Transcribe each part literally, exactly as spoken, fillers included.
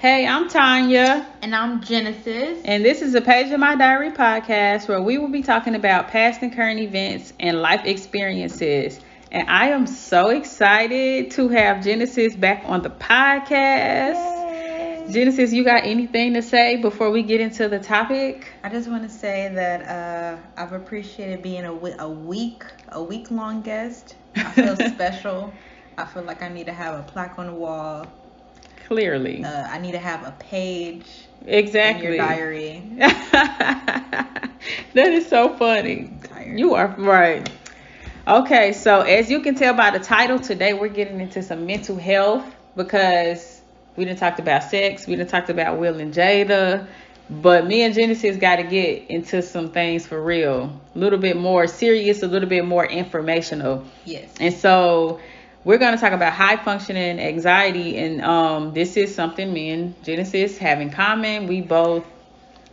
Hey, I'm Tonya. And I'm Genesis. And this is a Page of My Diary podcast where we will be talking about past and current events and life experiences. And I am so excited to have Genesis back on the podcast. Yay. Genesis, you got anything to say before we get into the topic? I just want to say that uh, I've appreciated being a, w- a week, a week-long guest. I feel special. I feel like I need to have a plaque on the wall. Clearly. Uh, I need to have a page exactly. in your diary. That is so funny. I'm tired. You are right. Okay, so as you can tell by the title, today we're getting into some mental health because we done talked about sex, we done talked about Will and Jada, but me and Genesis got to get into some things for real. A little bit more serious, a little bit more informational. Yes. And so we're going to talk about high functioning anxiety, and um, this is something me and Genesis have in common. We both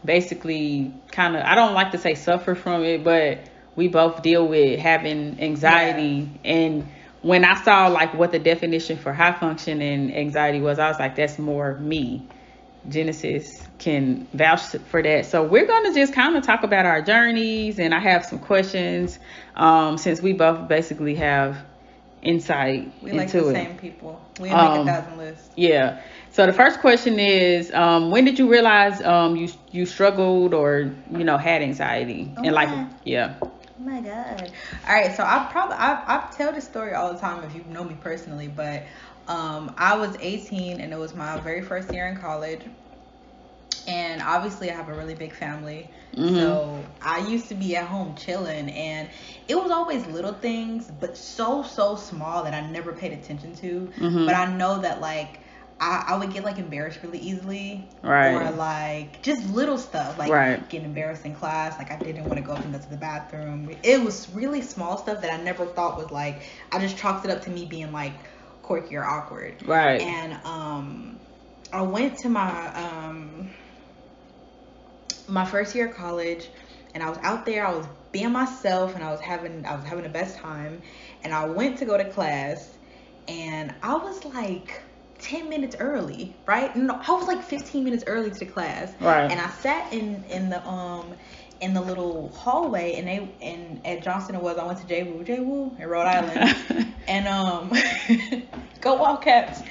basically kind of, I don't like to say suffer from it, but we both deal with having anxiety. Yeah. And when I saw like what the definition for high functioning anxiety was, I was like, that's more me. Genesis can vouch for that. So we're going to just kind of talk about our journeys, and I have some questions um, since we both basically have insight we into like the it. Same people. We make um, a thousand lists. Yeah. So the first question is, um, when did you realize um you you struggled or you know had anxiety oh and like my. yeah. Oh my God. All right. So I probably I I tell this story all the time if you know me personally, but um I was eighteen and it was my very first year in college, and obviously I have a really big family. Mm-hmm. So I used to be at home chilling, and it was always little things, but so, so small that I never paid attention to. Mm-hmm. But I know that like, I, I would get like embarrassed really easily. Right. Or like just little stuff, like right. getting embarrassed in class. Like I didn't want to go up and go to the bathroom. It was really small stuff that I never thought was like, I just chalked it up to me being like quirky or awkward. Right. And, um, I went to my, um, my first year of college, and I was out there, I was being myself, and I was having I was having the best time, and I went to go to class, and I was like ten minutes early, right? No, I was like fifteen minutes early to the class. Right. And I sat in in the um in the little hallway, and they and at Johnson and Wales, I went to J W U, J W U in Rhode Island. And um go Wildcats.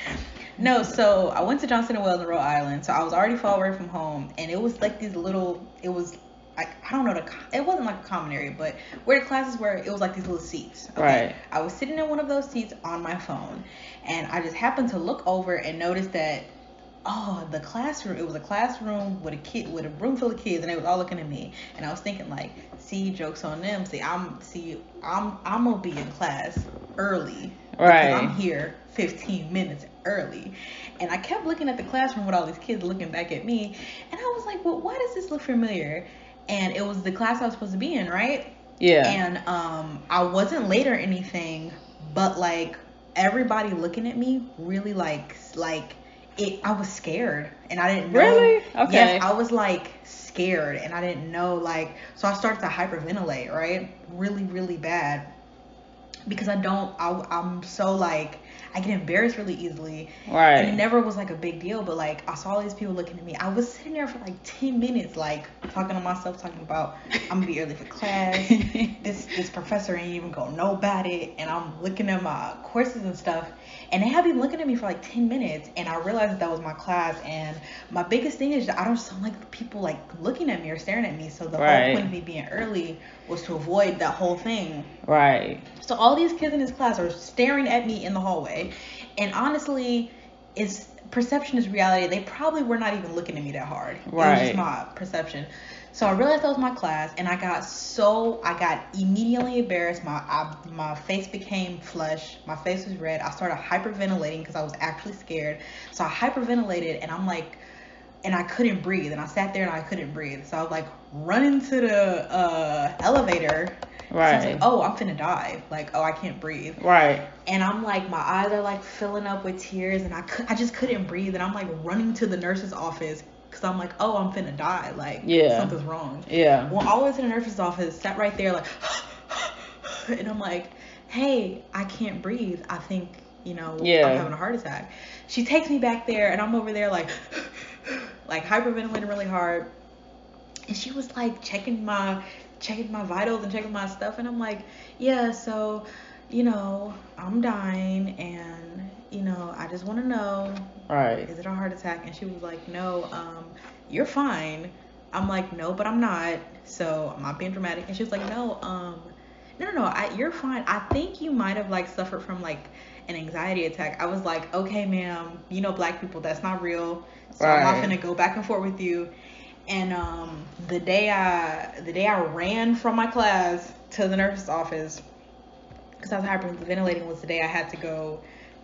No, so I went to Johnson and Wales in Rhode Island, so I was already far away from home, and it was like these little, it was, like, I don't know, the it wasn't like a common area, but where the classes were, it was like these little seats. Okay? Right. I was sitting in one of those seats on my phone, and I just happened to look over and notice that, oh, the classroom, it was a classroom with a kid, with a room full of kids, and they was all looking at me, and I was thinking like, see, jokes on them, see, I'm, see, I'm, I'm gonna be in class early. Right. Because I'm here fifteen minutes early, and I kept looking at the classroom with all these kids looking back at me, and I was like, well, why does this look familiar? And it was the class I was supposed to be in, right? Yeah. And um I wasn't late or anything, but like everybody looking at me really like like it I was scared, and I didn't know. Really? Okay. Yes, I was like scared, and I didn't know, like, so I started to hyperventilate, right, really really bad, because I don't I, I'm so like I get embarrassed really easily. Right. And it never was like a big deal, but like I saw all these people looking at me. I was sitting there for like ten minutes, like talking to myself, talking about I'm gonna be early for class. this this professor ain't even gonna know about it. And I'm looking at my courses and stuff, and they had been looking at me for like ten minutes, and I realized that, that was my class. And my biggest thing is that I don't sound like people like looking at me or staring at me. So the right. whole point of me being early was to avoid that whole thing. Right. So all these kids in this class are staring at me in the hallway, and honestly, it's perception is reality. They probably were not even looking at me that hard. Right. It was just my perception. So I realized that was my class, and I got so I got immediately embarrassed. My I, my face became flushed. My face was red. I started hyperventilating because I was actually scared. So I hyperventilated, and I'm like, and I couldn't breathe. And I sat there and I couldn't breathe. So I was like running to the uh, elevator. Right. So I was like, oh, I'm finna die. Like, oh, I can't breathe. Right. And I'm like, my eyes are like filling up with tears, and I could, I just couldn't breathe. And I'm like running to the nurse's office because I'm like, oh, I'm finna die. Like, yeah. something's wrong. Yeah. Well, I was in the nurse's office, sat right there like, and I'm like, hey, I can't breathe. I think, you know, yeah. I'm having a heart attack. She takes me back there, and I'm over there like, like hyperventilating really hard. And she was like checking my checking my vitals and checking my stuff, and I'm like, yeah, so you know, I'm dying, and you know, I just want to know, right, is it a heart attack? And she was like, no, um you're fine. I'm like, no, but I'm not, so I'm not being dramatic. And she was like, no, um no no no I, you're fine. I think you might have like suffered from like an anxiety attack. I was like, okay ma'am, you know, black people, that's not real, so right. I'm not gonna go back and forth with you. And um the day I the day I ran from my class to the nurse's office because I was hyperventilating was the day I had to go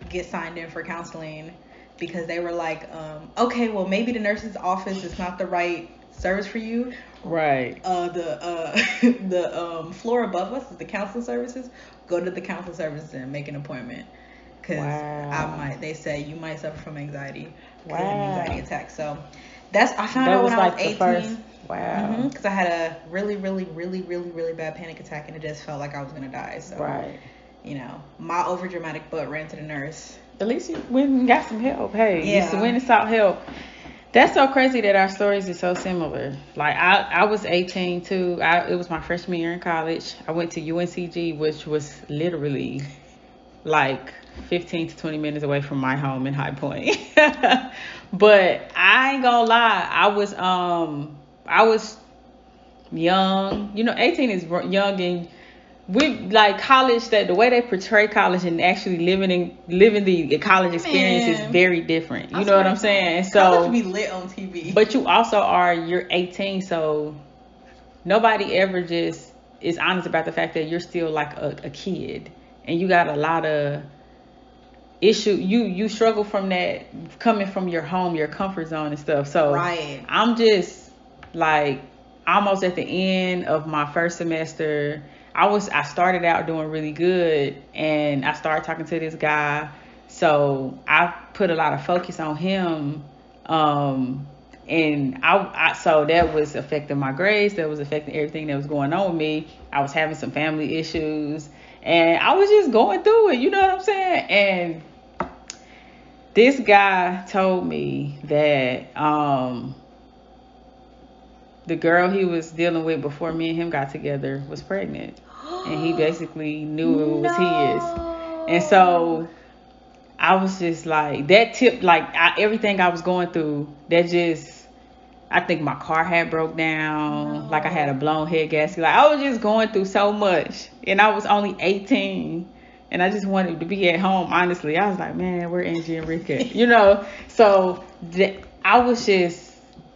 get signed in for counseling, because they were like, um okay, well maybe the nurse's office is not the right service for you, right? Uh the uh the um floor above us is the counseling services. Go to the counseling services and make an appointment, because wow. I might they said you might suffer from anxiety, wow. an anxiety attack. So that's I found that out when like I was eighteen. First, wow. Because mm-hmm, I had a really, really, really, really, really bad panic attack, and it just felt like I was gonna die. So, right. You know, my overdramatic butt ran to the nurse. At least you went and got some help. Hey, yeah. You went and sought help. That's so crazy that our stories are so similar. Like I, I was eighteen too. I, it was my freshman year in college. I went to U N C G, which was literally like fifteen to twenty minutes away from my home in High Point. But I ain't gonna lie, I was um I was young. You know, eighteen is young, and we like college. That the way they portray college and actually living in living the college experience Man. is very different. You I'm know what I'm saying? So college be lit on T V. But you also are you're eighteen, so nobody ever just is honest about the fact that you're still like a, a kid, and you got a lot of issue you you struggle from that coming from your home, your comfort zone and stuff. So right. I'm just like almost at the end of my first semester. I was I started out doing really good, and I started talking to this guy, so I put a lot of focus on him, um and I, I so that was affecting my grades, that was affecting everything that was going on with me. I was having some family issues, and I was just going through it, you know what I'm saying? And this guy told me that um, the girl he was dealing with before me and him got together was pregnant. And he basically knew it was no. his. And so I was just like, that tip, like I, everything I was going through, that just, I think my car had broke down. No. Like I had a blown head gasket. Like I was just going through so much, and I was only eighteen. And I just wanted to be at home, honestly. I was like, man, we're Angie and Rika, you know? So th- I was just,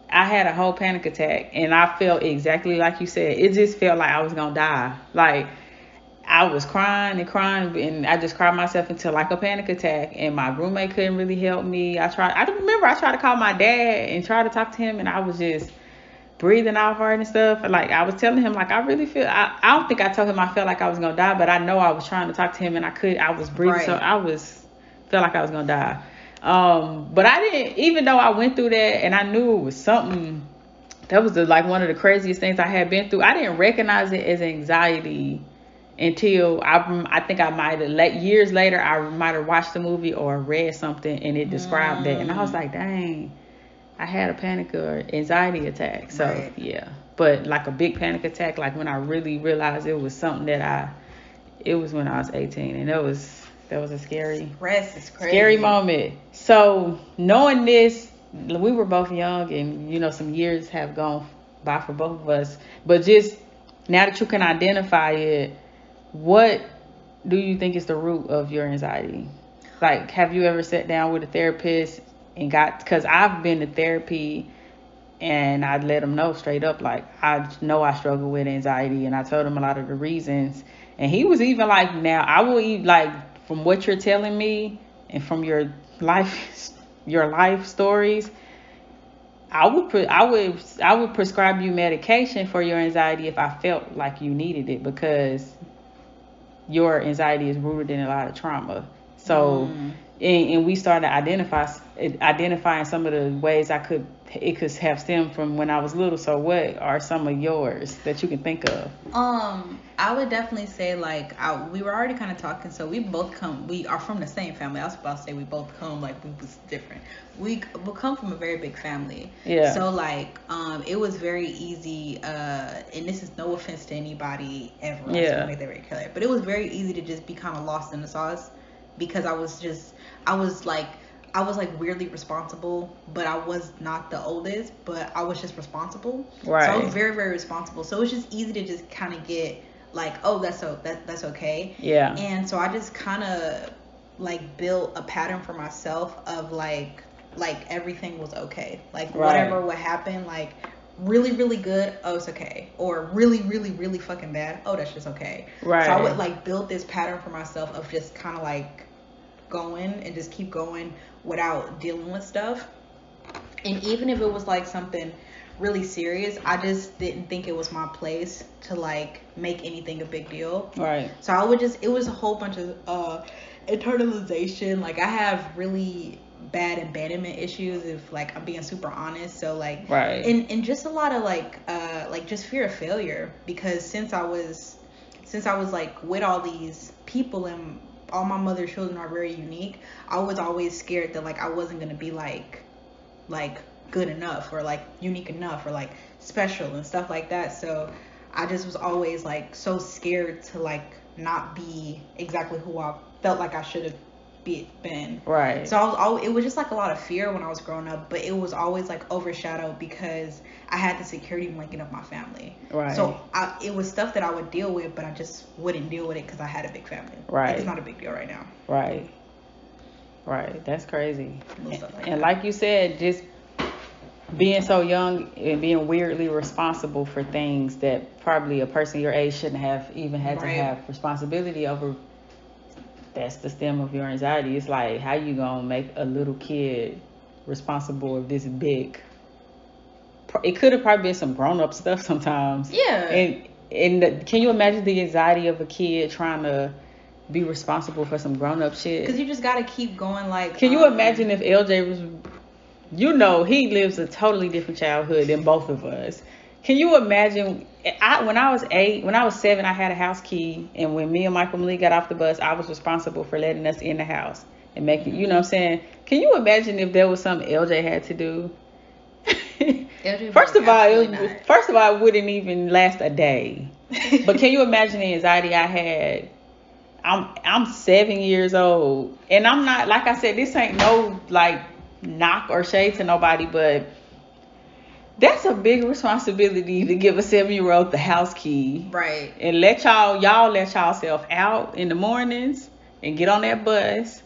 I had a whole panic attack, and I felt exactly like you said. It just felt like I was gonna die. Like I was crying and crying, and I just cried myself into like a panic attack, and my roommate couldn't really help me. I tried, I remember I tried to call my dad and try to talk to him, and I was just breathing out hard and stuff. Like I was telling him, like I really feel I, I don't think I told him I felt like I was gonna die, but I know I was trying to talk to him, and I could I was breathing right. so I was felt like I was gonna die. Um but I didn't, even though I went through that, and I knew it was something that was the, like one of the craziest things I had been through. I didn't recognize it as anxiety until I I think I might have let years later I might have watched the movie or read something, and it described mm. that, and I was like, dang, I had a panic or anxiety attack. So right. yeah, but like a big panic attack, like when I really realized it was something that I, it was when I was eighteen, and that was that was a scary, Stress is crazy. scary moment. So knowing this, we were both young, and you know some years have gone by for both of us. But just now that you can identify it, what do you think is the root of your anxiety? Like, have you ever sat down with a therapist? And got, because I've been to therapy, and I let them know straight up, like, I know I struggle with anxiety, and I told him a lot of the reasons. And he was even like, now, I will even, like, from what you're telling me and from your life, your life stories, I would, pre- I would, I would prescribe you medication for your anxiety if I felt like you needed it, because your anxiety is rooted in a lot of trauma. So, mm. and, and we started to identify identifying some of the ways I could it could have stemmed from when I was little. So what are some of yours that you can think of? Um, I would definitely say, like, I, we were already kind of talking. So we both come, we are from the same family. I was about to say we both come, like, we was different. We, we come from a very big family. Yeah. So, like, um, it was very easy, uh, and this is no offense to anybody ever. Yeah. Make that very clear. But it was very easy to just be kind of lost in the sauce because I was just, I was, like, I was like weirdly responsible, but I was not the oldest, but I was just responsible. Right. So I was very, very responsible. So it was just easy to just kind of get like, oh, that's so that that's okay. Yeah. And so I just kind of like built a pattern for myself of like like everything was okay. Like right. whatever would happen, like really, really good, oh, it's okay. Or really, really, really fucking bad, oh, that's just okay. Right. So I would like build this pattern for myself of just kind of like going and just keep going without dealing with stuff. And even if it was like something really serious, I just didn't think it was my place to like make anything a big deal. Right. So I would just, it was a whole bunch of uh internalization. Like I have really bad abandonment issues, if like I'm being super honest. So like right. and and just a lot of like uh like just fear of failure, because since I was since I was like with all these people and all my mother's children are very unique, I was always scared that like I wasn't gonna be like like good enough or like unique enough or like special and stuff like that. So I just was always like so scared to like not be exactly who I felt like I should have been. Right. So I was always, it was just like a lot of fear when I was growing up, but it was always like overshadowed because I had the security blanket of my family. Right. So I, it was stuff that I would deal with, but I just wouldn't deal with it because I had a big family. Right. Like, it's not a big deal right now. Right. Right. That's crazy. And, like, and like you said, just being so young and being weirdly responsible for things that probably a person your age shouldn't have even had right. to have responsibility over. That's the stem of your anxiety. It's like, how you gonna make a little kid responsible of this big? It could have probably been some grown up stuff sometimes. Yeah. And and the, can you imagine the anxiety of a kid trying to be responsible for some grown up shit? Because you just gotta keep going. Like, can um, you imagine if L J was, you know, he lives a totally different childhood than both of us. Can you imagine? I, when I was eight, when I was seven, I had a house key. And when me and Michael Lee got off the bus, I was responsible for letting us in the house and making, you know what I'm saying? Can you imagine if there was something L J had to do? L J first of all, it was, first of all, it wouldn't even last a day. But can you imagine the anxiety I had? I'm, I'm seven years old. And I'm not, like I said, this ain't no like knock or shade to nobody, but that's a big responsibility to give a seven-year-old the house key. Right. And let y'all, y'all let y'all self out in the mornings and get on that bus.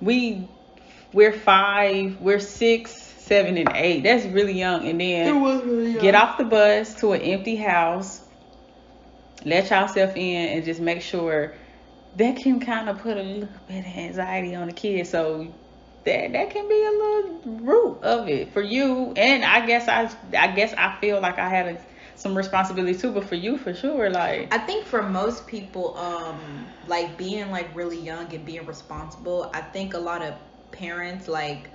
We, we're five, we're six, seven, and eight. That's really young. And then it was really young. Get off the bus to an empty house, let y'all self in, and just make sure that can kind of put a little bit of anxiety on the kid. So That, that can be a little root of it for you. And I guess I I guess I feel like I had a, some responsibility too, but for you for sure. Like, I think for most people, um like being like really young and being responsible, I think a lot of parents like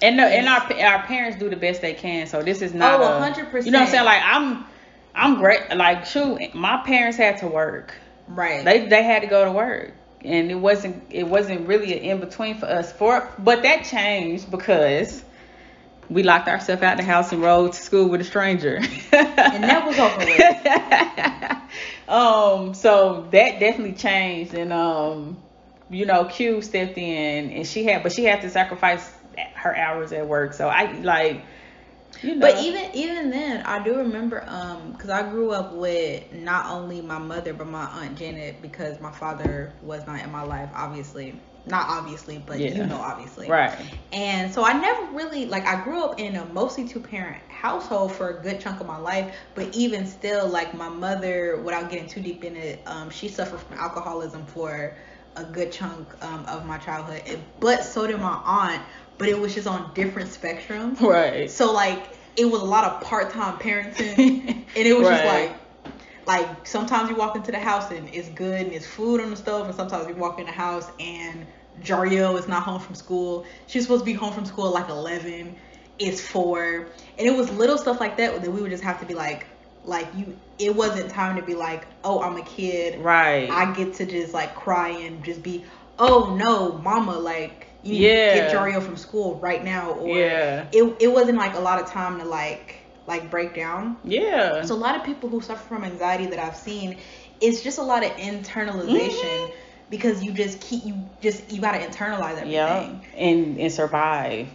and no, and our our parents do the best they can. So this is not oh one hundred percent. You know what I'm saying? Like I'm I'm great. Like shoot, my parents had to work. Right. They they had to go to work. And it wasn't it wasn't really an in between for us for but that changed because we locked ourselves out of the house and rode to school with a stranger. And that was over with. um so that definitely changed, and um you know, Q stepped in, and she had but she had to sacrifice her hours at work. So I like You know. But even even then, I do remember, um, because I grew up with not only my mother but my aunt Janet, because my father was not in my life, obviously. Not obviously, but yeah. You know, obviously. Right. And so I never really like I grew up in a mostly two parent household for a good chunk of my life. But even still, like my mother, without getting too deep in it, um, she suffered from alcoholism for a good chunk um, of my childhood. It, but so did my aunt. But it was just on different spectrums. Right. So, like, it was a lot of part-time parenting. And it was right. just like, like, sometimes you walk into the house and it's good and it's food on the stove. And sometimes you walk in the house and Jariel is not home from school. She's supposed to be home from school at like eleven. It's four. And it was little stuff like that that we would just have to be like, like you, it wasn't time to be like, oh, I'm a kid. Right. I get to just like cry and just be, oh no, mama, like you need yeah. to get Jariel from school right now. Or yeah. it, it wasn't like a lot of time to like, like break down. Yeah. So a lot of people who suffer from anxiety that I've seen, it's just a lot of internalization. Mm-hmm. Because you just keep, you just, you got to internalize everything. Yeah, and, and survive.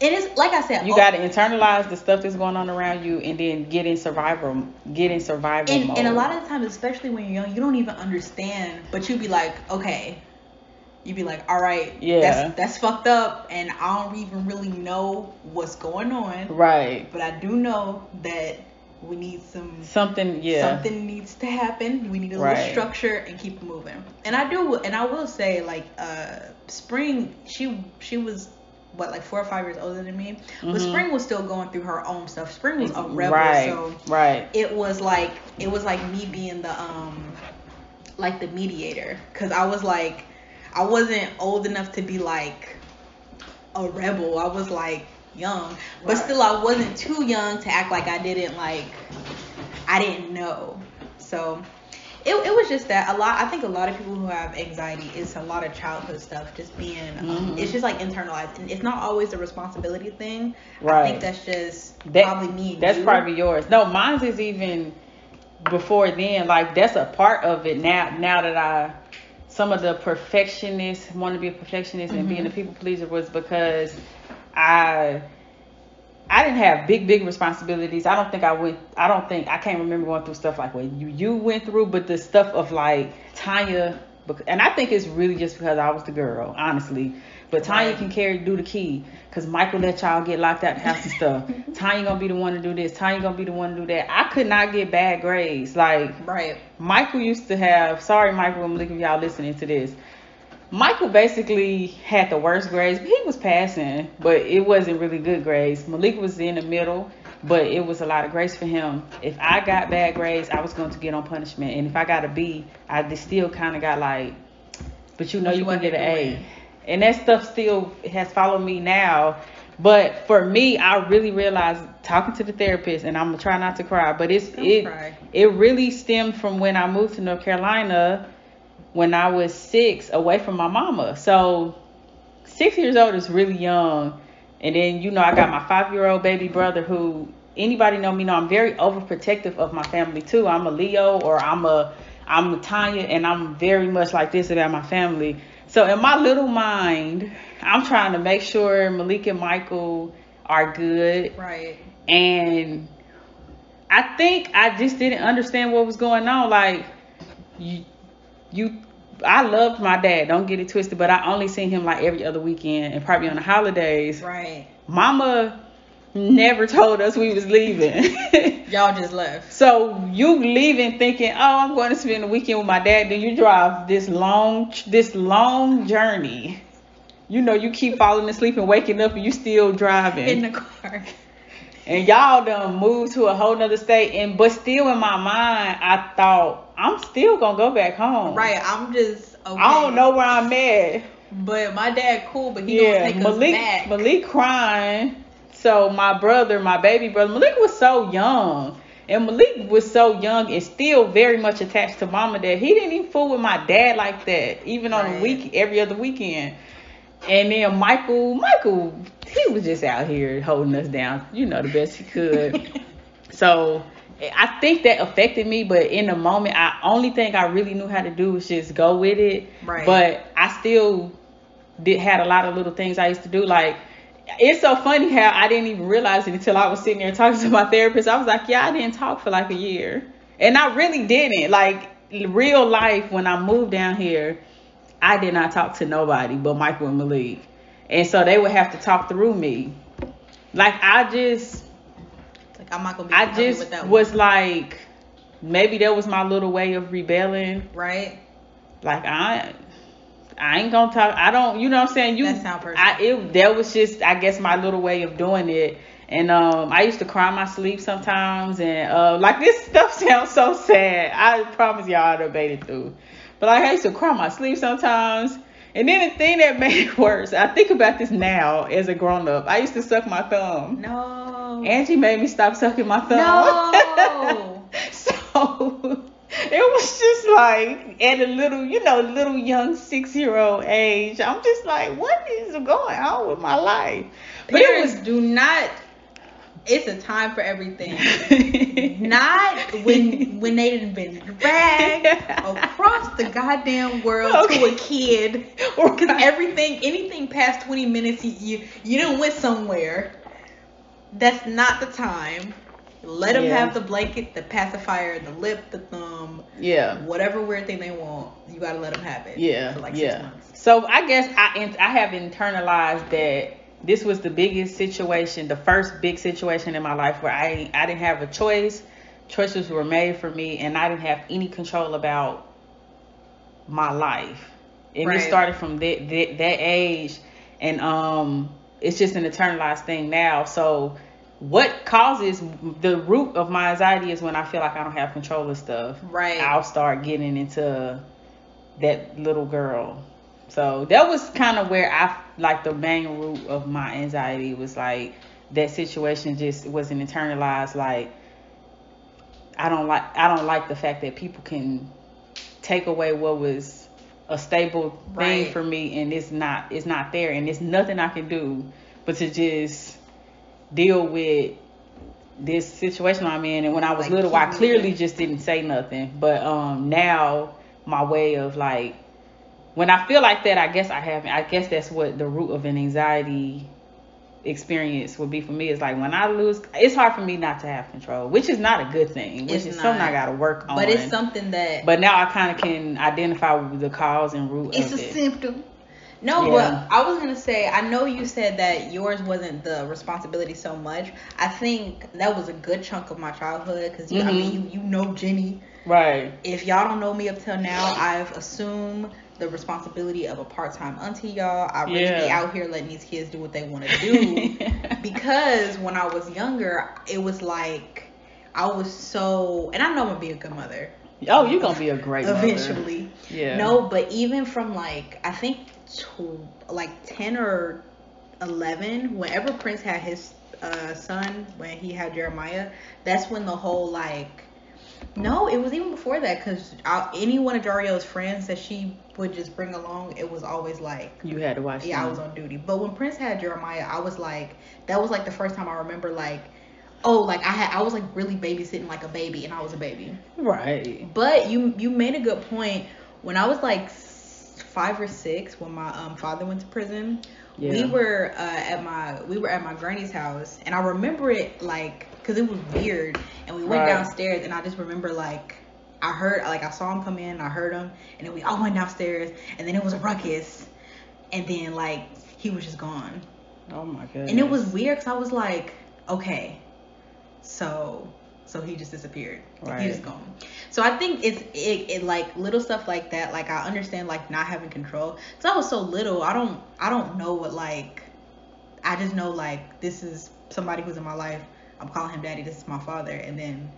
It is, like I said. You oh, got to internalize the stuff that's going on around you and then get in survival, get in survival and, mode. And a lot of the times, especially when you're young, you don't even understand. But you be like, okay. You be like, all right. Yeah. That's, that's fucked up. And I don't even really know what's going on. Right. But I do know that we need some something yeah something needs to happen. We need a right. little structure and keep it moving. And I do, and I will say, like uh Spring, she she was what, like four or five years older than me, mm-hmm. but Spring was still going through her own stuff. Spring was a rebel, right. so right it was like it was like me being the um like the mediator, because I was like, I wasn't old enough to be like a rebel. I was like young, but right. still I wasn't too young to act like I didn't like I didn't know. So it it was just that a lot. I think a lot of people who have anxiety, it's a lot of childhood stuff, just being mm-hmm. um, it's just like internalized, and it's not always a responsibility thing. Right. I think that's just that, probably me. That's you. Probably yours. No, mine's is even before then. Like that's a part of it now. Now that I some of the perfectionists want to be a perfectionist mm-hmm. and being a people pleaser was because. I I didn't have big big responsibilities. I don't think I went I don't think I can't remember going through stuff like what you you went through, but the stuff of like Tonya, and I think it's really just because I was the girl, honestly. But Tonya can carry do the key, cause Michael let y'all get locked out and have some stuff. Tonya gonna be the one to do this. Tonya gonna be the one to do that. I could not get bad grades. Like right. Michael used to have. Sorry, Michael, I'm looking at y'all listening to this. Michael basically had the worst grades, but he was passing, but it wasn't really good grades. Malik was in the middle, but it was a lot of grace for him. If I got bad grades, I was going to get on punishment. And if I got a B, I just still kind of got like, but you know you won't get an A. And that stuff still has followed me now. But for me, I really realized talking to the therapist, and I'm going to try not to cry, but it's it, it really stemmed from when I moved to North Carolina when I was six, away from my mama. So six years old is really young. And then, you know, I got my five-year-old baby brother who, anybody know me know I'm very overprotective of my family too. I'm a Leo or I'm a, I'm a Tonya, and I'm very much like this about my family. So in my little mind, I'm trying to make sure Malik and Michael are good. Right. And I think I just didn't understand what was going on. Like, you, You, I loved my dad, don't get it twisted, but I only seen him like every other weekend and probably on the holidays. Right. Mama never told us we was leaving. Y'all just left. So you leaving thinking, oh, I'm going to spend the weekend with my dad. Then you drive this long, this long journey. You know, you keep falling asleep and waking up and you still driving. In the car. And y'all done moved to a whole nother state. And but still in my mind, I thought, I'm still going to go back home. Right. I'm just, okay. I don't know where I'm at. But my dad cool, but he yeah, don't take Malik, us back. Malik crying. So my brother, my baby brother, Malik was so young. And Malik was so young and still very much attached to mama that he didn't even fool with my dad like that. Even on right. the week, every other weekend. And then Michael, Michael, he was just out here holding us down, you know, the best he could. So I think that affected me, but in the moment, I only thing I really knew how to do was just go with it. Right. But I still did had a lot of little things I used to do. Like, it's so funny how I didn't even realize it until I was sitting there talking to my therapist. I was like, yeah, I didn't talk for like a year. And I really didn't. Like, real life, when I moved down here, I did not talk to nobody but Michael and Malik. And so they would have to talk through me. Like, I just, like I'm not gonna be I just with that was one. Like, maybe that was my little way of rebelling. Right. Like, I I ain't going to talk. I don't, you know what I'm saying? You, that sound personal. I, it, that was just, I guess, my little way of doing it. And um, I used to cry in my sleep sometimes. And uh, like, this stuff sounds so sad. I promise y'all I'd have made it through. But like, I used to cry my sleep sometimes, And then the thing that made it worse, I think about this now as a grown up. I used to suck my thumb. No. Angie made me stop sucking my thumb. No. So it was just like at a little, you know, little young six-year-old age. I'm just like, what is going on with my life? But parents, it was do not. It's a time for everything. Not when when they done been dragged across the goddamn world okay. to a kid, or because everything, anything past twenty minutes, you you done went somewhere. That's not the time. Let them yeah. have the blanket, the pacifier, the lip, the thumb. Yeah. Whatever weird thing they want, you gotta let them have it. Yeah. For like yeah. six months. So I guess I I have internalized that. This was the biggest situation, the first big situation in my life where I I didn't have a choice. Choices were made for me, and I didn't have any control about my life. And right. it started from that, that that age, and um, it's just an internalized thing now. So what causes the root of my anxiety is when I feel like I don't have control of stuff. Right. I'll start getting into that little girl. So that was kind of where I, like, the main root of my anxiety was, like, that situation just wasn't internalized. Like, I don't like I don't like the fact that people can take away what was a stable thing right. for me, and it's not it's not there, and there's nothing I can do but to just deal with this situation I'm in. And when I was like, little, I clearly just didn't say nothing. But um, now my way of, like, when I feel like that, I guess I haven't. I guess that's what the root of an anxiety experience would be for me. It's like when I lose, it's hard for me not to have control, which is not a good thing, which it's is not, something I got to work on. But it's something that... But now I kind of can identify the cause and root of it. It's a symptom. No, yeah. but I was going to say, I know you said that yours wasn't the responsibility so much. I think that was a good chunk of my childhood because, mm-hmm. I mean, you, you know Jenny. Right. If y'all don't know me up till now, I've assumed the responsibility of a part-time auntie, y'all. I really yeah. be out here letting these kids do what they want to do because when I was younger, it was like I was so, and I know I'm gonna be a good mother. Oh, you're gonna be a great eventually. Mother. Yeah. No, but even from like I think to like ten or eleven, whenever Prince had his uh, son, when he had Jeremiah, that's when the whole like. No, it was even before that because any one of Dario's friends that she would just bring along, it was always like... You had to watch Yeah, them. I was on duty. But when Prince had Jeremiah, I was like... That was like the first time I remember like... Oh, like I had, I was like really babysitting like a baby and I was a baby. Right. But you you made a good point. When I was like five or six, when my um, father went to prison, yeah. we were uh, at my we were at my granny's house. And I remember it like... Because it was weird. And we went right. downstairs, and I just remember, like, I heard, like, I saw him come in, I heard him, and then we all went downstairs, and then it was a ruckus, and then, like, he was just gone. Oh, my goodness. And it was weird, because I was like, okay, so, so he just disappeared. Right. He was gone. So I think it's, it, it, like, little stuff like that, like, I understand, like, not having control. Because I was so little, I don't, I don't know what, like, I just know, like, this is somebody who's in my life. I'm calling him daddy, this is my father, and then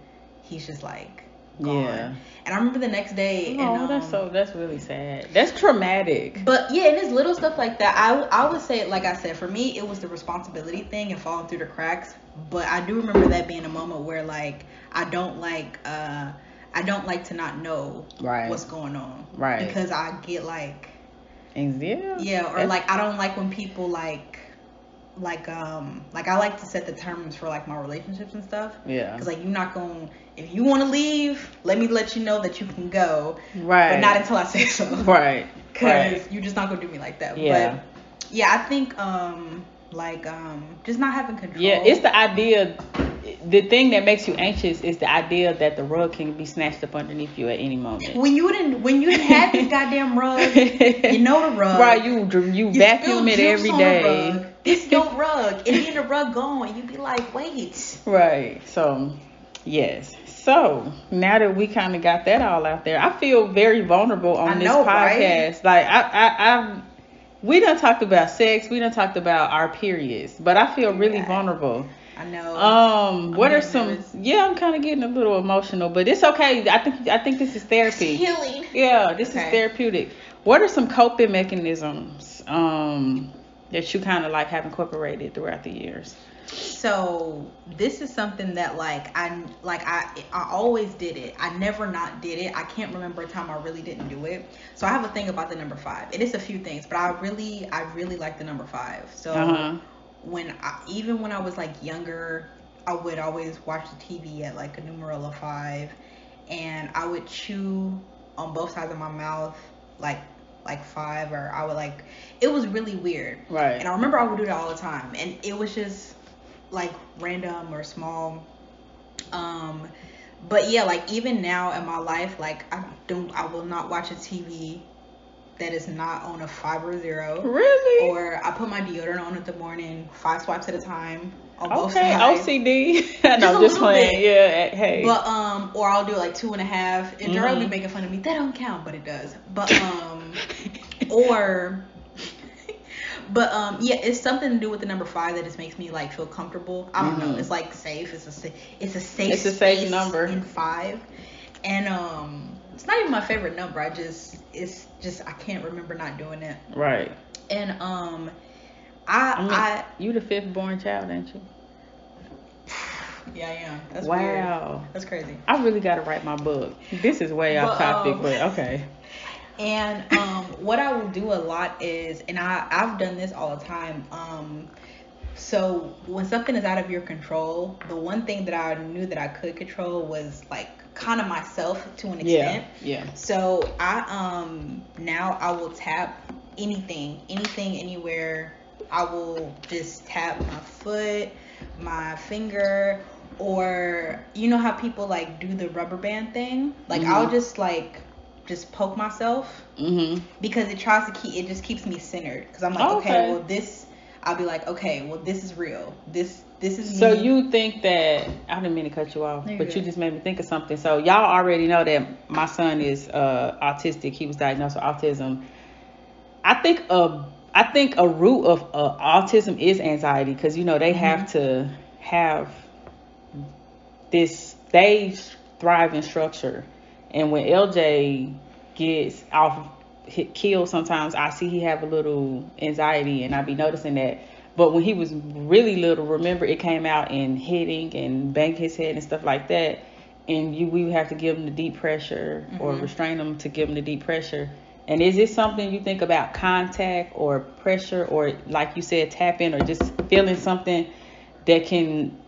he's just like gone. Yeah. And I remember the next day. Oh, and, um, that's so that's really sad. That's traumatic. But yeah, and it's little stuff like that. I I would say, like I said, for me it was the responsibility thing and falling through the cracks. But I do remember that being a moment where like I don't like uh I don't like to not know right. what's going on. Right. Because I get like yeah. Yeah, or that's... like I don't like when people like like um like I like to set the terms for like my relationships and stuff yeah because like you're not gonna if you want to leave let me let you know that you can go right but not until I say so right because right. you're just not gonna do me like that yeah but, yeah I think um like um just not having control yeah it's the idea the thing that makes you anxious is the idea that the rug can be snatched up underneath you at any moment when you didn't when you didn't have this goddamn rug you know the rug right you you, you vacuum it every day it's your rug and then the rug gone you be like wait right so yes so now that we kind of got that all out there I feel very vulnerable on I this know, podcast right? like I I I'm we done talked about sex we done talked about our periods but I feel really yeah. vulnerable I know. Um, what are some? Nervous. Yeah, I'm kind of getting a little emotional, but it's okay. I think I think this is therapy. It's healing. Yeah, this okay. is therapeutic. What are some coping mechanisms um, that you kind of like have incorporated throughout the years? So this is something that like I like I I always did it. I never not did it. I can't remember a time I really didn't do it. So I have a thing about the number five. It is a few things, but I really I really like the number five. So uh-huh. when I, even when I was like younger, I would always watch the T V at like a numeral of five, and I would chew on both sides of my mouth like. like five, or I would like, it was really weird, right? And I remember I would do that all the time, and it was just like random or small, um but yeah, like even now in my life, like I don't I will not watch a T V that is not on a five or zero, really, or I put my deodorant on in the morning, five swipes at a time. Okay, O C D. No, just playing. Bit. Yeah, hey. But um, or I'll do like two and a half, and mm-hmm. Daryl be making fun of me. That don't count, but it does. But um, or, but um, yeah, it's something to do with the number five that just makes me like feel comfortable. I don't mm-hmm. know. It's like safe. It's a it's a safe. It's a safe number in five, and um, it's not even my favorite number. I just it's just I can't remember not doing it. Right. And um. I, I, mean, I you the fifth born child, ain't you? Yeah, I am. That's wow, weird. That's crazy. I really gotta write my book. This is way but, off topic, um, but okay. And um, what I will do a lot is, and I I've done this all the time. Um, so when something is out of your control, the one thing that I knew that I could control was like kind of myself to an extent. Yeah. Yeah. So I um now I will tap anything, anything, anywhere. I will just tap my foot, my finger, or you know how people like do the rubber band thing? Like mm-hmm. I'll just like just poke myself mm-hmm. because it tries to keep, it just keeps me centered. Because I'm like, oh, okay. okay, well this, I'll be like, okay, well this is real. This this is me. So you think that, I didn't mean to cut you off, no, but good. You just made me think of something. So y'all already know that my son is uh, autistic. He was diagnosed with autism. I think a I think a root of uh, autism is anxiety, because, you know, they have mm-hmm. to have this, they thrive in structure. And when L J gets off, killed sometimes, I see he have a little anxiety, and I be noticing that. But when he was really little, remember, it came out in hitting and banging his head and stuff like that. And you we would have to give him the deep pressure mm-hmm. or restrain him to give him the deep pressure. And is this something you think about, contact or pressure, or like you said, tapping, or just feeling something that can,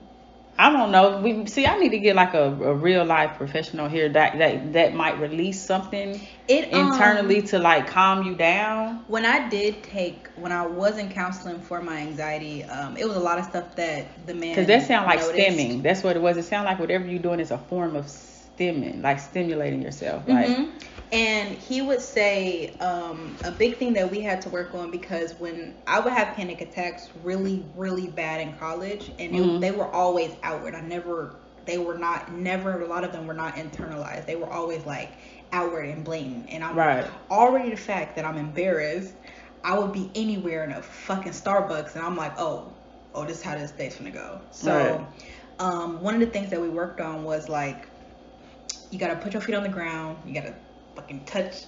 I don't know. We see, I need to get like a, a real life professional here that, that, that might release something it, internally um, to like calm you down. When I did take, when I was in counseling for my anxiety, um, it was a lot of stuff that the man Because that sound like noticed. Stemming. That's what it was. It sound like whatever you're doing is a form of stimming, like stimulating yourself. Like, mm-hmm. And he would say um, a big thing that we had to work on, because when I would have panic attacks really, really bad in college, and mm-hmm. it, they were always outward. I never, they were not, never, a lot of them were not internalized. They were always like outward and blatant. And I'm right. already the fact that I'm embarrassed, I would be anywhere in a fucking Starbucks, and I'm like, oh, oh, this is how this day's gonna go. So right. um, one of the things that we worked on was like, you gotta put your feet on the ground, you gotta fucking touch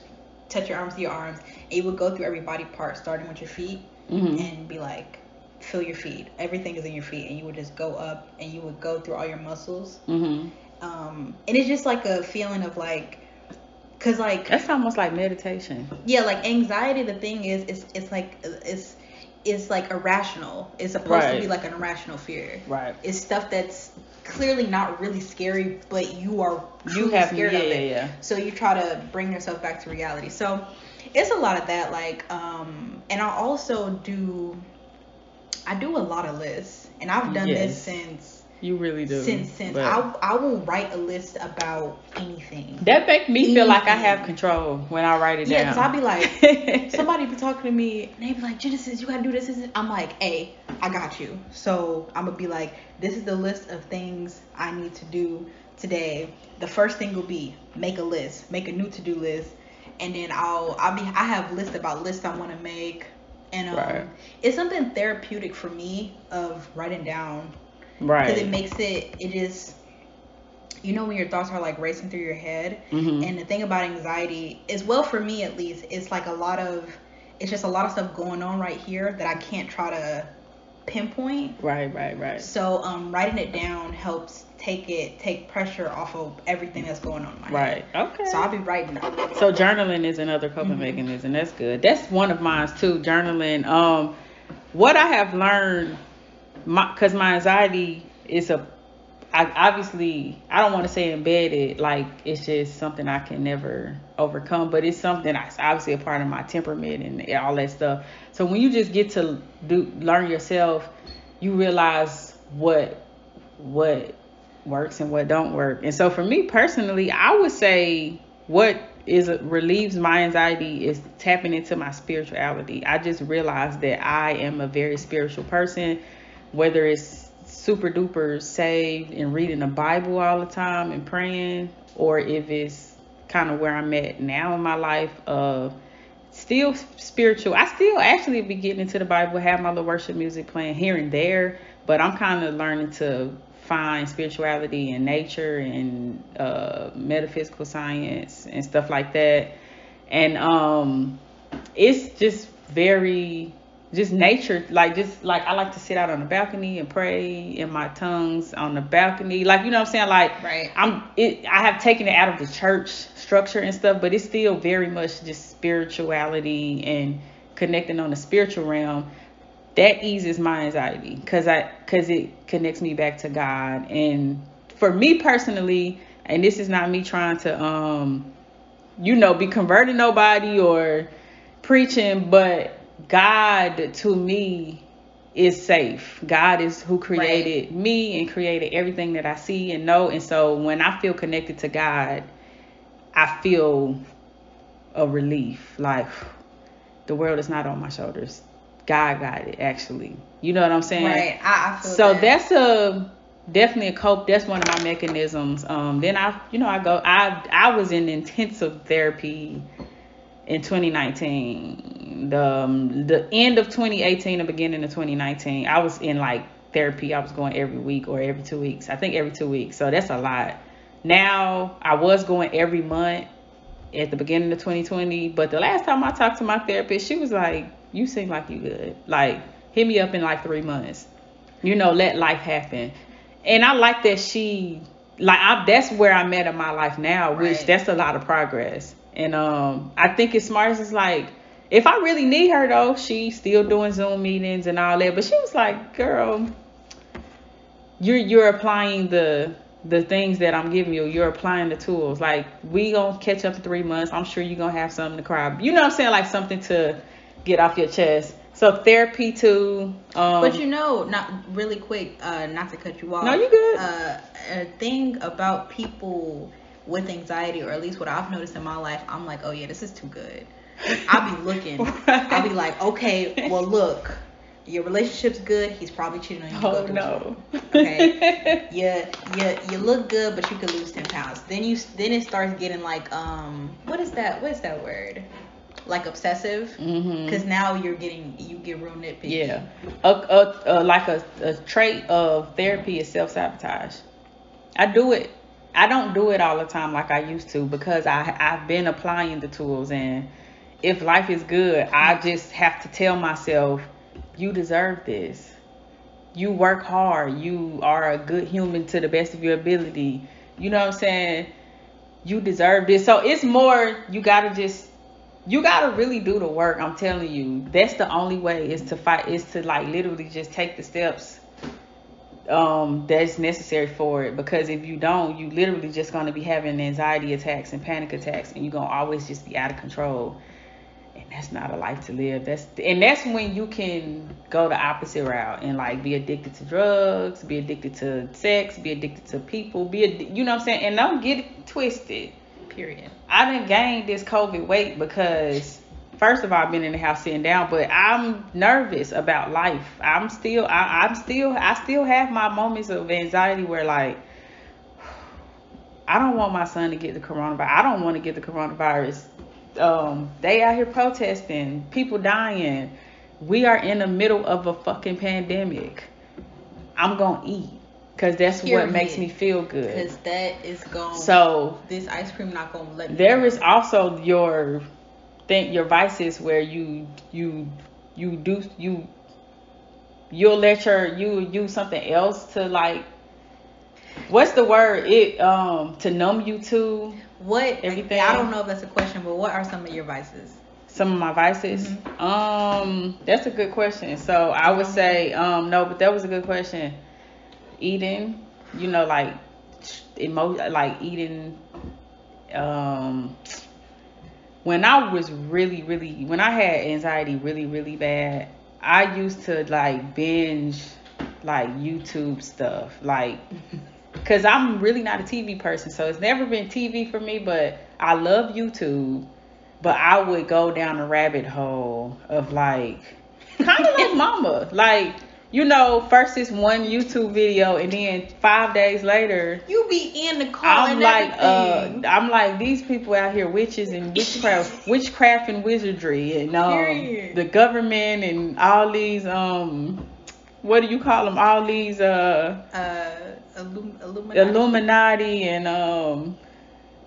touch your arms to your arms, and you would go through every body part, starting with your feet, mm-hmm. and be like, feel your feet, everything is in your feet, and you would just go up, and you would go through all your muscles, mm-hmm. um and it's just like a feeling of like, because like that's almost like meditation. Yeah, like anxiety, the thing is, it's it's like it's it's like irrational. It's supposed right. to be like an irrational fear, right? It's stuff that's clearly not really scary, but you are you have scared yeah, of it. Yeah. So you try to bring yourself back to reality. So it's a lot of that, like um and I also do I do a lot of lists, and I've done yes. this since you really do since since but... I I will write a list about anything that make me anything. Feel like I have control when I write it yeah, down. Yeah, because I'll be like somebody be talking to me and they be like, Genesis, you gotta do this, this. I'm like, hey, I got you. So I'm gonna be like, this is the list of things I need to do today. The first thing will be make a list, make a new to do list, and then I'll I'll be I have lists about lists I want to make, and um, right. it's something therapeutic for me of writing down. Right. Because it makes it, it is, you know when your thoughts are like racing through your head. Mm-hmm. And the thing about anxiety is, well, for me at least, it's like a lot of, it's just a lot of stuff going on right here that I can't try to pinpoint. Right, right, right. So um, writing it down helps take it, take pressure off of everything that's going on in my head. Right, okay. So I'll be writing. So journaling is another coping mm-hmm. mechanism. That's good. That's one of mine too, journaling. Um, what I have learned, my, because my anxiety is a, I obviously, I don't want to say embedded, like it's just something I can never overcome, but it's something that's obviously a part of my temperament and all that stuff. So when you just get to do learn yourself, you realize what what works and what don't work. And so for me personally, I would say what is relieves my anxiety is tapping into my spirituality. I just realized that I am a very spiritual person, whether it's super duper saved and reading the Bible all the time and praying, or if it's kind of where I'm at now in my life of uh, still spiritual. I still actually be getting into the Bible, have my little worship music playing here and there, but I'm kind of learning to find spirituality in nature and uh, metaphysical science and stuff like that. And um, it's just very just nature, like just like I like to sit out on the balcony and pray in my tongues on the balcony, like, you know what I'm saying, like right. I'm it I have taken it out of the church structure and stuff, but it's still very much just spirituality and connecting on the spiritual realm. That eases my anxiety because I because it connects me back to God. And for me personally, and this is not me trying to um you know be converting nobody or preaching, but God to me is safe. God is who created right. me and created everything that I see and know. And so when I feel connected to God, I feel a relief. Like the world is not on my shoulders. God got it, actually. You know what I'm saying? Right. I, I feel so that. that's a definitely a cope. That's one of my mechanisms. Um, then I, you know, I go. I I was in intensive therapy in twenty nineteen. The, um, the end of twenty eighteen, the beginning of twenty nineteen, I was in like therapy. I was going every week or every two weeks. I think every two weeks. So that's a lot. Now I was going every month at the beginning of twenty twenty. But the last time I talked to my therapist, she was like, "You seem like you good. Like hit me up in like three months. You know, let life happen." And I like that she like I, that's where I'm at in my life now, which right. that's a lot of progress. And um, I think it's smart. It's like, if I really need her, though, she's still doing Zoom meetings and all that. But she was like, "Girl, you're you're applying the the things that I'm giving you. You're applying the tools. Like, we gonna catch up in three months. I'm sure you're gonna have something to cry. You know what I'm saying? Like something to get off your chest." So therapy too. Um, but you know, not really quick, uh, not to cut you off. No, you good. Uh, a thing about people with anxiety, or at least what I've noticed in my life, I'm like, "Oh yeah, this is too good." I'll be looking. Right. I'll be like, "Okay, well, look, your relationship's good. He's probably cheating on you." Oh, no. You. Okay. Yeah, yeah. You look good, but you could lose ten pounds. Then you, then it starts getting like, um, what is that? What's that word? Like obsessive. Mm-hmm. Cause now you're getting, you get real nitpicky. Yeah. A, a, a like a, a trait of therapy is self-sabotage. I do it. I don't do it all the time like I used to, because I I've been applying the tools. And if life is good, I just have to tell myself, "You deserve this. You work hard. You are a good human to the best of your ability. You know what I'm saying? You deserve this." So it's more, you gotta just, you gotta really do the work. I'm telling you, that's the only way is to fight, is to like literally just take the steps um that's necessary for it, because if you don't, you literally just gonna be having anxiety attacks and panic attacks, and you're gonna always just be out of control. And that's not a life to live. That's and that's when you can go the opposite route and like be addicted to drugs, be addicted to sex, be addicted to people, be ad- you know what I'm saying. And don't get it twisted. Period. I done gained this COVID weight because, first of all, I've been in the house sitting down, but I'm nervous about life. I'm still, I, I'm still, I still have my moments of anxiety where like, I don't want my son to get the coronavirus. I don't want to get the coronavirus. Um, they out here protesting, people dying. We are in the middle of a fucking pandemic. I'm gonna eat. Because that's Period. What makes me feel good. Because that is going. So this ice cream not gonna let me. There go. Is also your think your vices where you you you do you you'll let your you use something else to like. What's the word? It um to numb you to what everything. I don't know if that's a question, but what are some of your vices? Some of my vices. Mm-hmm. Um, that's a good question. So I would say um no, but that was a good question. Eating, you know, like emo, like eating. Um, when I was really, really, when I had anxiety really, really bad, I used to like binge, like YouTube stuff, like, cause I'm really not a T V person, so it's never been T V for me. But I love YouTube, but I would go down a rabbit hole of like, kind of like Mama, like. You know, first it's one YouTube video, and then five days later, you be in the car. I'm like, uh, I'm like these people out here, witches and witchcraft, witchcraft and wizardry, and um, the government and all these um, what do you call them? All these uh, uh, Illum- Illuminati. Illuminati and um,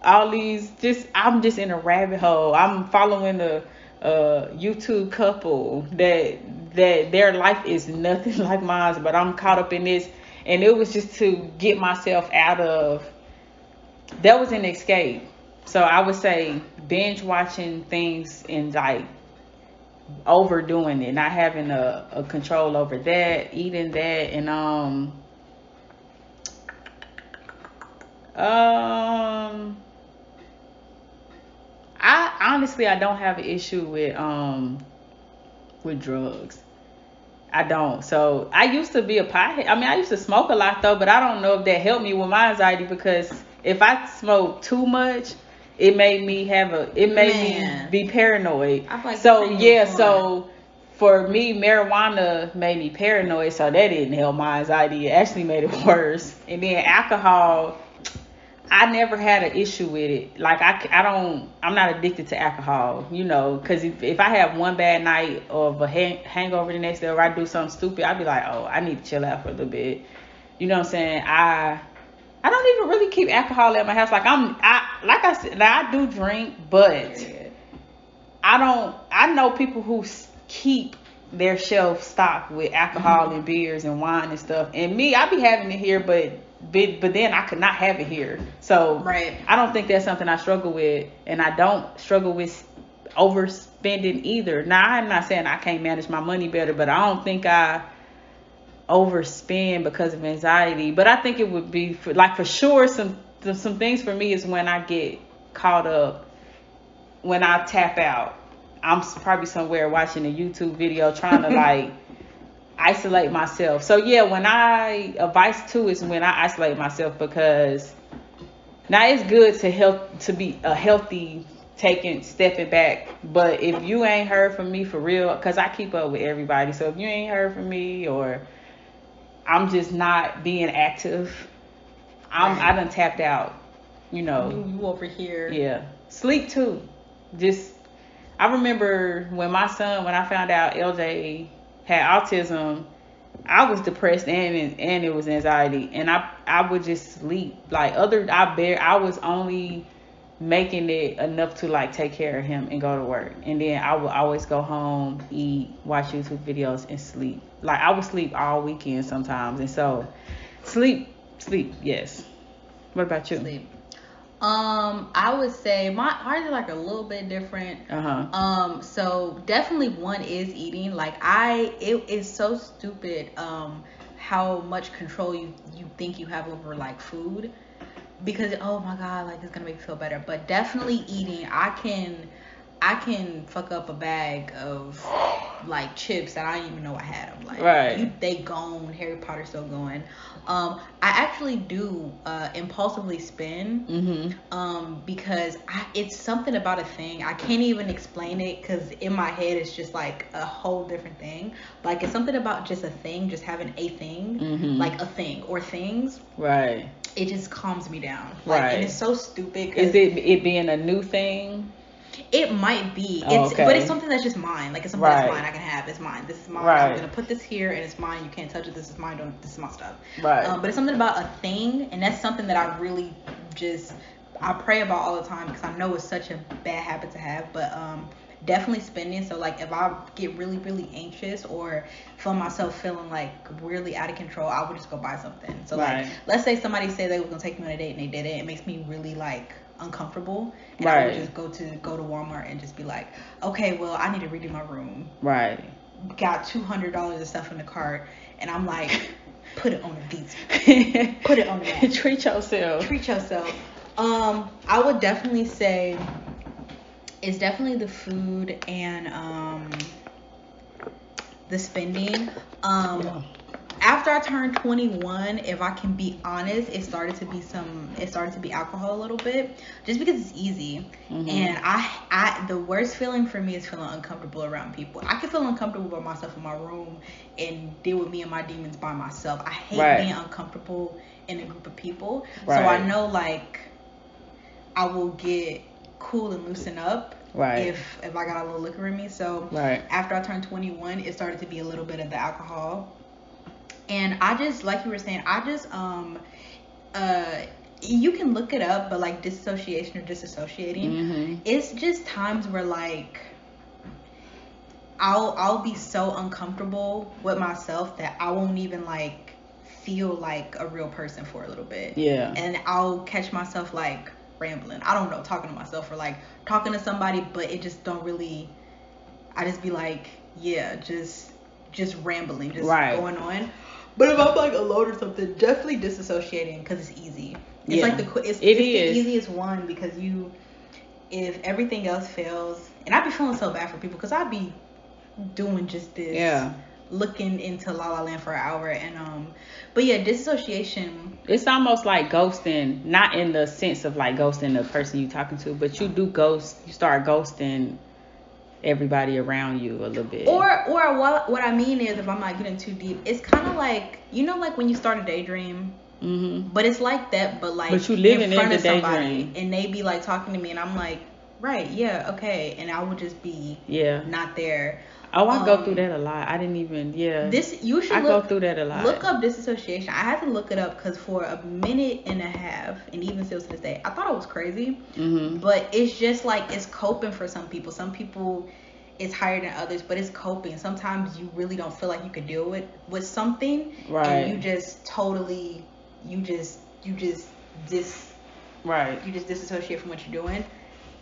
all these. Just I'm just in a rabbit hole. I'm following the. Uh, YouTube couple that that their life is nothing like mine, but I'm caught up in this, and it was just to get myself out of. That was an escape, so I would say binge watching things and like overdoing it, not having a, a control over that, eating that, and um um. I honestly, I don't have an issue with um with drugs. I don't. So I used to be a pothead. I mean, I used to smoke a lot though, but I don't know if that helped me with my anxiety because if I smoked too much, it made me have a it made Man. me be paranoid. I like so yeah, one. so for me, marijuana made me paranoid, so that didn't help my anxiety. It actually made it worse. And then alcohol. I never had an issue with it. Like, I, I don't, I'm not addicted to alcohol, you know, because if, if I have one bad night of a hang, hangover the next day or I do something stupid, I'd be like, oh, I need to chill out for a little bit. You know what I'm saying? I I don't even really keep alcohol at my house. Like, I'm, I like I said, now I do drink, but I don't, I know people who keep their shelf stocked with alcohol mm-hmm. and beers and wine and stuff. And me, I be having it here, but... But, but then I could not have it here. So right. I don't think that's something I struggle with. And I don't struggle with overspending either. Now, I'm not saying I can't manage my money better, but I don't think I overspend because of anxiety. But I think it would be, for, like, for sure, some, some things for me is when I get caught up, when I tap out. I'm probably somewhere watching a YouTube video trying to, like... isolate myself. So yeah, when I a vice too is when I isolate myself because now it's good to help to be a healthy taking stepping back. But if you ain't heard from me for real, because I keep up with everybody. So if you ain't heard from me or I'm just not being active, I'm right. I done tapped out. You know. You, you over here. Yeah. Sleep too. Just I remember when my son when I found out L J had autism, I was depressed and and it was anxiety, and I I would just sleep like other I bear I was only making it enough to like take care of him and go to work, and then I would always go home, eat, watch YouTube videos, and sleep. Like I would sleep all weekend sometimes, and so sleep sleep yes. What about you? Sleep. Um, I would say my ours are like a little bit different. Uh-huh. Um, so definitely one is eating. Like I, it is so stupid. Um, how much control you you think you have over like food, because oh my god, like it's gonna make you feel better. But definitely eating. I can, I can fuck up a bag of like chips that I didn't even know I had them. Like right. you, they gone. Harry Potter still going. Um, I actually do uh, impulsively spend mm-hmm. um, because I, it's something about a thing. I can't even explain it because in my head it's just like a whole different thing. Like it's something about just a thing, just having a thing, mm-hmm. like a thing or things. Right. It just calms me down. Like, right. And it's so stupid. Is it it being a new thing? It might be. It's, oh, okay. But it's something that's just mine. Like, it's something right. that's mine. I can have. It's mine. This is mine. Right. I'm going to put this here, and it's mine. You can't touch it. This is mine. Don't, this is my stuff. Right. Um, but it's something about a thing, and that's something that I really just, I pray about all the time, because I know it's such a bad habit to have. But um, definitely spending. So, like, if I get really, really anxious or feel myself feeling, like, really out of control, I would just go buy something. So, right. like, let's say somebody said they were going to take me on a date, and they did it. It makes me really, like, uncomfortable, and right. I would just go to go to Walmart and just be like, okay, well, I need to redo my room. Right. Got two hundred dollars of stuff in the cart, and I'm like, put it on the beach, put it on that. Treat yourself. Treat yourself. Um, I would definitely say it's definitely the food and um the spending. Um. Yeah. After I turned twenty-one, if I can be honest, it started to be some, it started to be alcohol a little bit, just because it's easy. Mm-hmm. And I, I, the worst feeling for me is feeling uncomfortable around people. I can feel uncomfortable by myself in my room and deal with me and my demons by myself. I hate right. being uncomfortable in a group of people. Right. So I know, like, I will get cool and loosen up. Right. If if I got a little liquor in me. So right. after I turned twenty-one, it started to be a little bit of the alcohol. And I just, like you were saying, I just, um, uh, you can look it up, but, like, disassociation or disassociating, mm-hmm. it's just times where, like, I'll, I'll be so uncomfortable with myself that I won't even, like, feel like a real person for a little bit. Yeah. And I'll catch myself, like, rambling. I don't know, talking to myself or, like, talking to somebody, but it just don't really, I just be like, yeah, just, just rambling, just right. going on. But if I'm, like, alone or something, definitely disassociating, because it's easy. It's yeah. like the it's, it it's the easiest one, because you, if everything else fails, and I'd be feeling so bad for people, because I'd be doing just this, yeah. looking into La La Land for an hour, and um, but yeah, disassociation. It's almost like ghosting, not in the sense of, like, ghosting the person you're talking to, but you do ghost, you start ghosting everybody around you a little bit. Or or what what I mean is, if I'm not getting too deep, it's kind of like, you know, like when you start a daydream, mm-hmm. but it's like that, but like, but you living in front in of somebody, and they be like talking to me, and I'm like, right, yeah, okay, and I would just be yeah not there. Oh, I um, go through that a lot. I didn't even yeah. This you should I look, go through that a lot. Look up disassociation. I had to look it up, because for a minute and a half, and even still to this day, I thought I was crazy. Mm-hmm. But it's just like, it's coping for some people. Some people, it's higher than others, but it's coping. Sometimes you really don't feel like you could deal with with something, right? And you just totally, you just you just dis, right? You just disassociate from what you're doing.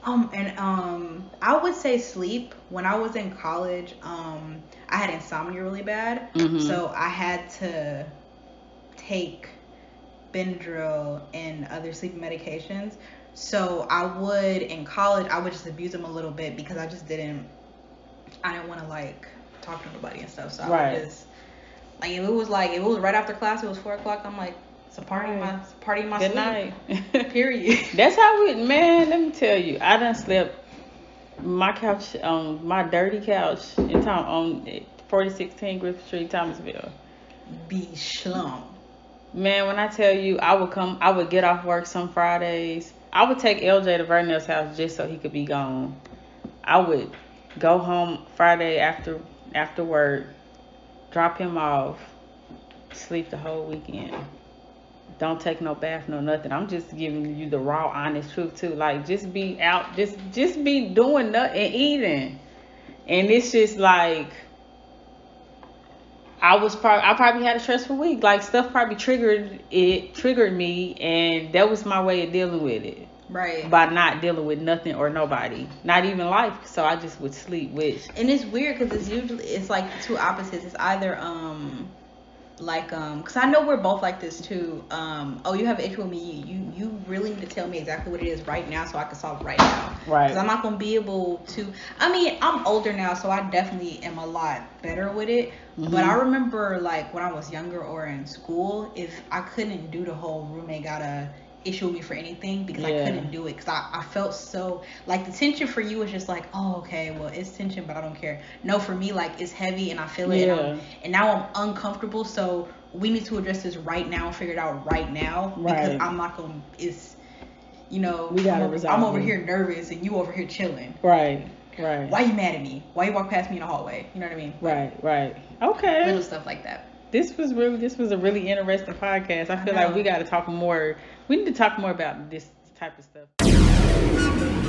Um, and, um, I would say sleep. When I was in college, um, I had insomnia really bad. Mm-hmm. So I had to take Benadryl and other sleeping medications. So I would, in college, I would just abuse them a little bit, because I just didn't, I didn't want to, like, talk to nobody and stuff. So I right. would just, like, if it was like, if it was right after class, it was four o'clock, I'm like, it's a party in my, party in my good sleep. Night. Period. That's how we, man, let me tell you, I done slept my couch, um, my dirty couch in town on forty sixteen Griffith Street, Thomasville. Be schlum. Man, when I tell you, I would come, I would get off work some Fridays. I would take L J to Vernell's house just so he could be gone. I would go home Friday after, after work, drop him off, sleep the whole weekend. Don't take no bath, no nothing. I'm just giving you the raw, honest truth too. Like, just be out, just just be doing nothing, eating. And it's just like, I was probably, I probably had a stressful week. Like, stuff probably triggered it, triggered me, and that was my way of dealing with it. Right. By not dealing with nothing or nobody, not even life. So I just would sleep, which. And it's weird, because it's usually, it's like two opposites. It's either um. like um because I know we're both like this too, um oh, you have an issue with me, you you really need to tell me exactly what it is right now so I can solve it right now, right? Because I'm not gonna be able to, I mean, I'm older now, so I definitely am a lot better with it. Mm-hmm. But I remember, like, when I was younger or in school, if I couldn't do the whole roommate got a issue with me for anything, because yeah. I couldn't do it, because I, I felt so, like, the tension for you is just like, oh, okay, well, it's tension, but I don't care. No, for me, like, it's heavy and I feel it, yeah. and, I'm, and now I'm uncomfortable, so we need to address this right now and figure it out right now, right. because I'm not gonna, it's you know, we gotta I'm, over, I'm over here nervous and you over here chilling. Right, right. Why you mad at me? Why you walk past me in the hallway? You know what I mean? Right, right. Okay. Little stuff like that. This was really, this was a really interesting podcast. I feel I like we got to talk more. We need to talk more about this type of stuff.